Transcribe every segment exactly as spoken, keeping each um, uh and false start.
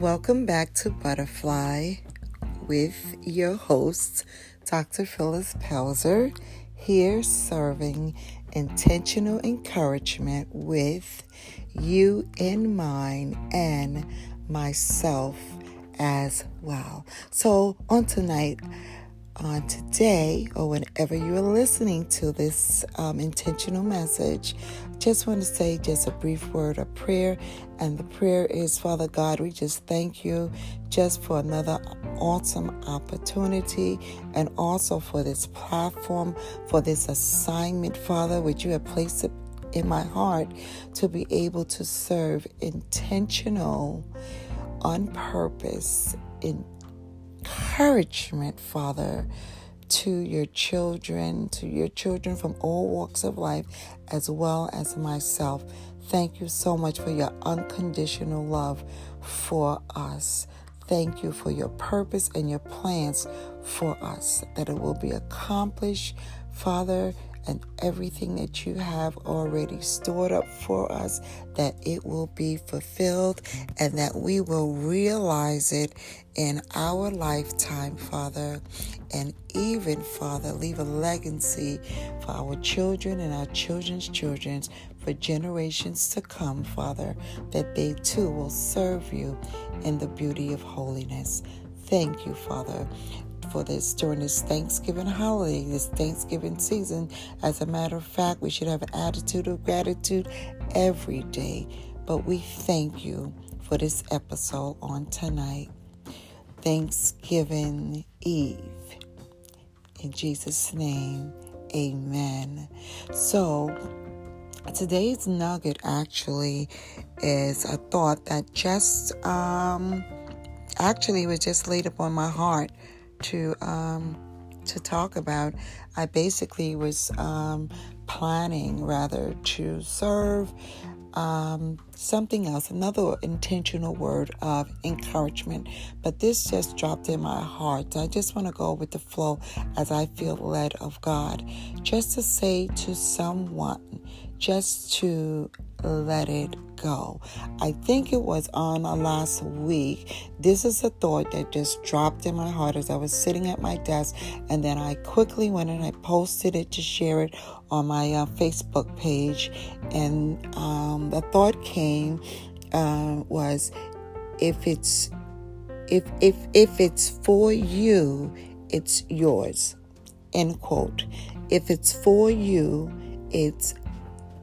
Welcome back to Butterfly with your host, Doctor Phyllis Pelzer, here serving intentional encouragement with you in mind and myself as well. So on tonight, on today, or whenever you are listening to this um, intentional message, just want to say just a brief word of prayer. And the prayer is, Father God, we just thank you just for another awesome opportunity, and also for this platform, for this assignment, Father, which you have placed in my heart to be able to serve intentional, on purpose, in encouragement, Father, to your children, to your children from all walks of life, as well as myself. Thank you so much for your unconditional love for us. Thank you for your purpose and your plans for us, that it will be accomplished, Father, and everything that you have already stored up for us, that it will be fulfilled and that we will realize it in our lifetime, Father. And even, Father, leave a legacy for our children and our children's children for generations to come, Father, that they too will serve you in the beauty of holiness. Thank you, Father, for this during this Thanksgiving holiday, this Thanksgiving season. As a matter of fact, we should have an attitude of gratitude every day. But we thank you for this episode on tonight, Thanksgiving Eve. In Jesus' name, amen. So today's nugget actually is a thought that just um actually was just laid upon my heart to um to talk about. I basically was um planning rather to serve um something else, another intentional word of encouragement, but this just dropped in my heart. I just want to go with the flow as I feel led of God, just to say to someone, just to let it go. I think it was on last week. This is a thought that just dropped in my heart as I was sitting at my desk, and then I quickly went and I posted it to share it on my uh, Facebook page. And um, the thought came uh, was, if it's if if if it's for you, it's yours. End quote. If it's for you, it's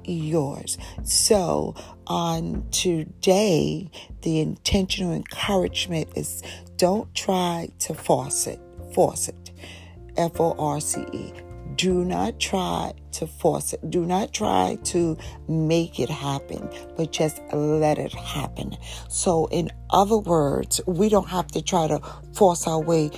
yours. So on today, the intentional encouragement is, don't try to force it. Force it. F O R C E. Do not try to force it. Do not try to make it happen, but just let it happen. So in other words, we don't have to try to force our way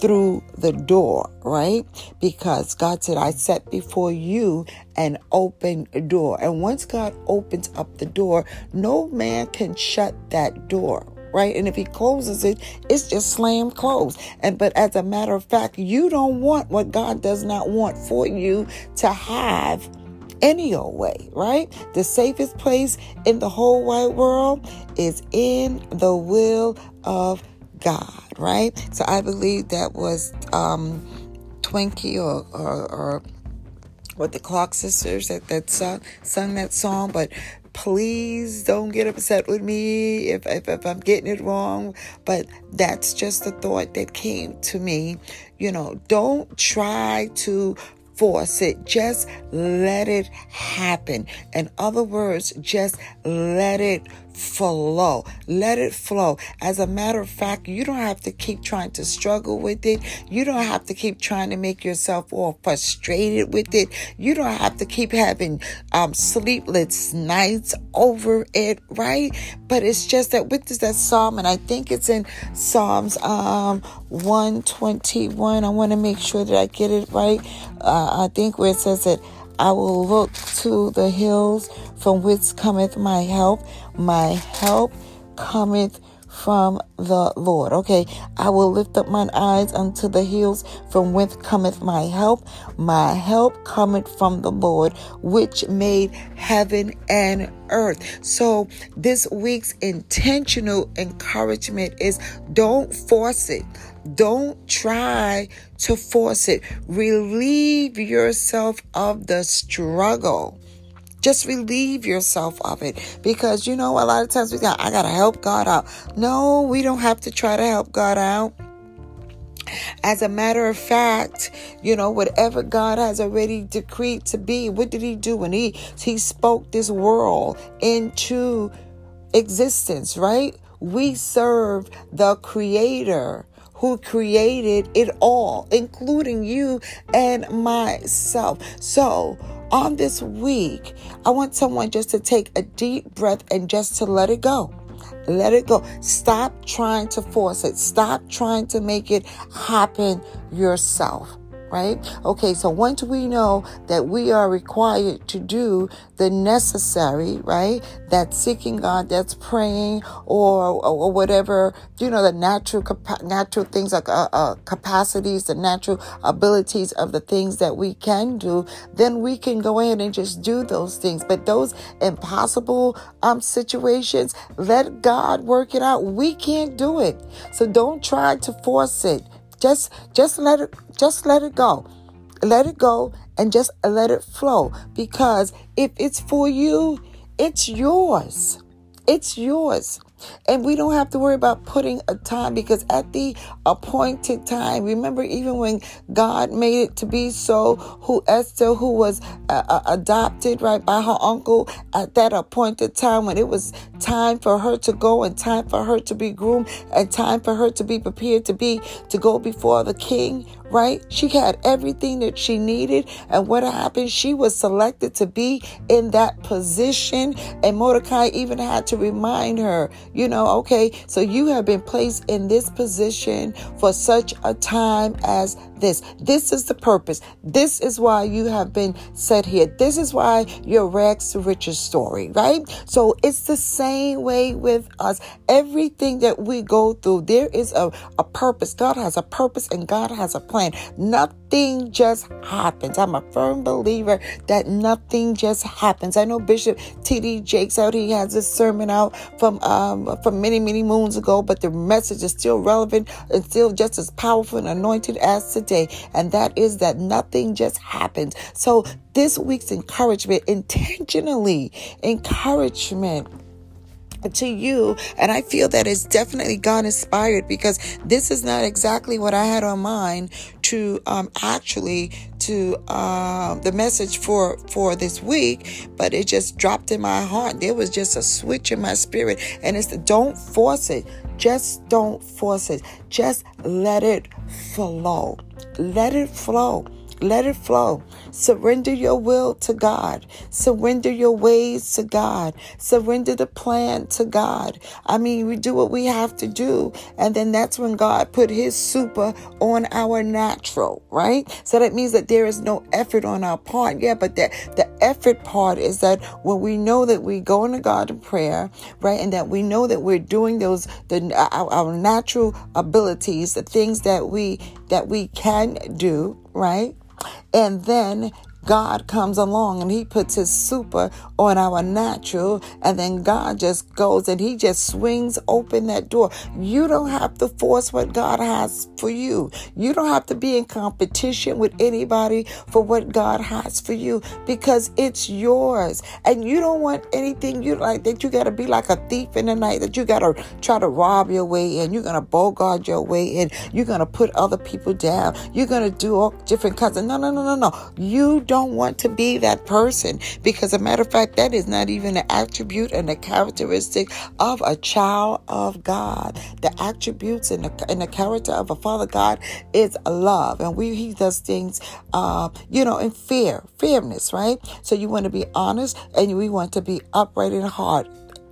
through the door, right? Because God said, I set before you an open door. And once God opens up the door, no man can shut that door, right? And if he closes it, it's just slammed closed. And but as a matter of fact, you don't want what God does not want for you to have any old way, right? The safest place in the whole wide world is in the will of God, right? So I believe that was um, Twinkie or, or, or what the Clark sisters that, that sung, sung that song. But please don't get upset with me if, if, if I'm getting it wrong. But that's just the thought that came to me. You know, don't try to force it. Just let it happen. In other words, just let it flow. Let it flow. As a matter of fact, you don't have to keep trying to struggle with it. You don't have to keep trying to make yourself all frustrated with it. You don't have to keep having um, sleepless nights over it, right? But it's just that with this, that Psalm, and I think it's in Psalms um, one twenty-one. I want to make sure that I get it right. Uh, I think where it says that, I will look to the hills from which cometh my help. My help cometh from the Lord. Okay, I will lift up mine eyes unto the hills from whence cometh my help. My help cometh from the Lord, which made heaven and earth. So this week's intentional encouragement is don't force it. Don't try to force it. Relieve yourself of the struggle. Just relieve yourself of it, because, you know, a lot of times we got, I got to help God out. No, we don't have to try to help God out. As a matter of fact, you know, whatever God has already decreed to be, what did he do when he, he spoke this world into existence, right? We serve the Creator who created it all, including you and myself. So on this week, I want someone just to take a deep breath and just to let it go. Let it go. Stop trying to force it. Stop trying to make it happen yourself, right? Okay, so once we know that we are required to do the necessary, right? That's seeking God, that's praying, or, or whatever, you know, the natural natural things like uh, uh, capacities, the natural abilities of the things that we can do, then we can go ahead and just do those things. But those impossible um, situations, let God work it out. We can't do it. So don't try to force it. Just, just let it, just let it go, let it go, and just let it flow. Because if it's for you, it's yours, it's yours, and we don't have to worry about putting a time. Because at the appointed time, remember, even when God made it to be so, who Esther, who was uh, adopted right by her uncle, at that appointed time, when it was time for her to go and time for her to be groomed and time for her to be prepared to be to go before the king, right? She had everything that she needed, and what happened? She was selected to be in that position, and Mordecai even had to remind her, you know, okay, so you have been placed in this position for such a time as this. This is the purpose. This is why you have been set here. This is why your rags to riches story, right? So it's the same way with us. Everything that we go through, there is a, a purpose. God has a purpose and God has a plan. Nothing just happens. I'm a firm believer that nothing just happens. I know Bishop T D Jakes out, he has this sermon out from um, from many, many moons ago, but the message is still relevant and still just as powerful and anointed as today. And that is that nothing just happens. So this week's encouragement, intentionally encouragement to you, and I feel that it's definitely God inspired, because this is not exactly what I had on mind to um, actually to uh, the message for for this week, but it just dropped in my heart. There was just a switch in my spirit, and it's the, don't force it. Just don't force it. Just let it flow. Let it flow. Let it flow. Surrender your will to God. Surrender your ways to God. Surrender the plan to God. I mean, we do what we have to do. And then that's when God put his super on our natural, right? So that means that there is no effort on our part. Yeah, but that the effort part is that when we know that we go into God in prayer, right? And that we know that we're doing those, the, our, our natural abilities, the things that we, that we can do, right? And then God comes along and he puts his super on our natural, and then God just goes and he just swings open that door. You don't have to force what God has for you. You don't have to be in competition with anybody for what God has for you, because it's yours. And you don't want anything you like that you got to be like a thief in the night, that you got to try to rob your way in. You're going to bogart your way in. You're going to put other people down. You're going to do all different kinds of, no, no, no, no, no. You don't. Don't want to be that person, because a matter of fact, that is not even an attribute and a characteristic of a child of God. The attributes and the, and the character of a father God is love, and we he does things, uh, you know, in fear, fairness, right? So you want to be honest, and we want to be upright in heart.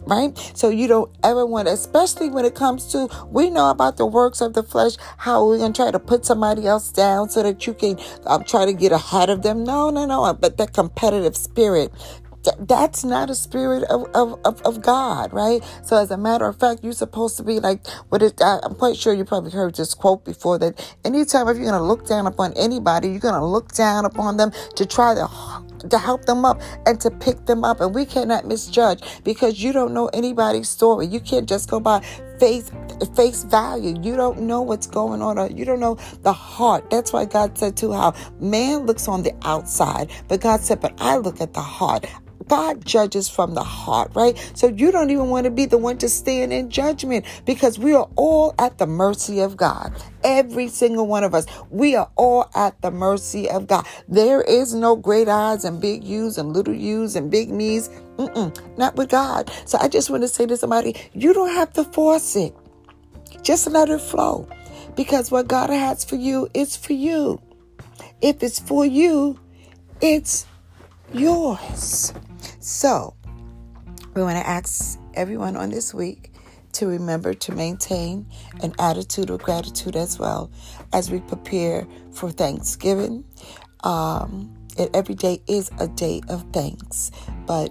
Right? So you don't ever want, especially when it comes to, we know about the works of the flesh, how we're going to try to put somebody else down so that you can um, try to get ahead of them. No, no, no. But that competitive spirit, th- that's not a spirit of, of, of, of God, right? So as a matter of fact, you're supposed to be like, what is, I, I'm quite sure you probably heard this quote before, that anytime if you're going to look down upon anybody, you're going to look down upon them to try to to help them up and to pick them up. And we cannot misjudge, because you don't know anybody's story. You can't just go by Face, face value. You don't know what's going on, or you don't know the heart. That's why God said too, how man looks on the outside, but God said, but I look at the heart. God judges from the heart, right? So you don't even want to be the one to stand in judgment, because we are all at the mercy of God. Every single one of us, we are all at the mercy of God. There is no great I's and big U's and little U's and big me's. Mm-mm, not with God. So I just want to say to somebody, you don't have to force it. Just let it flow, because what God has for you is for you. If it's for you, it's yours. So we want to ask everyone on this week to remember to maintain an attitude of gratitude as well as we prepare for Thanksgiving. Um, and every day is a day of thanks, but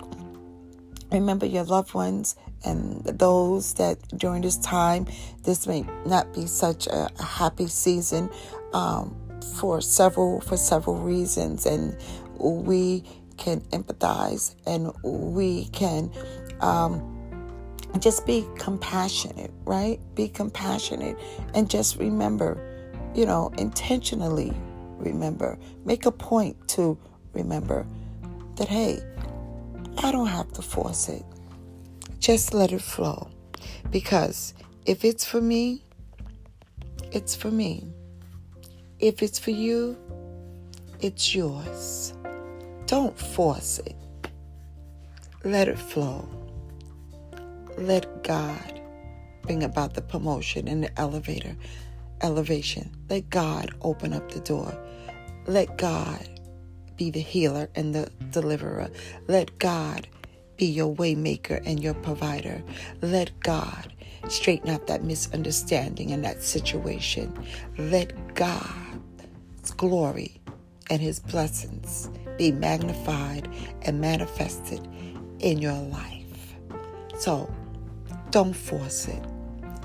remember your loved ones and those that during this time, this may not be such a happy season um, for several for several reasons, and we can empathize, and we can um, just be compassionate, right? Be compassionate, and just remember, you know, intentionally remember, make a point to remember that, hey, I don't have to force it. Just let it flow, because if it's for me, it's for me. If it's for you, it's yours. Don't force it. Let it flow. Let God bring about the promotion and the elevator, elevation. Let God open up the door. Let God be the healer and the deliverer. Let God be your waymaker and your provider. Let God straighten out that misunderstanding in that situation. Let God's glory and his blessings be magnified and manifested in your life. So don't force it.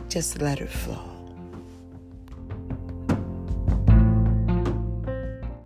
Just let it flow.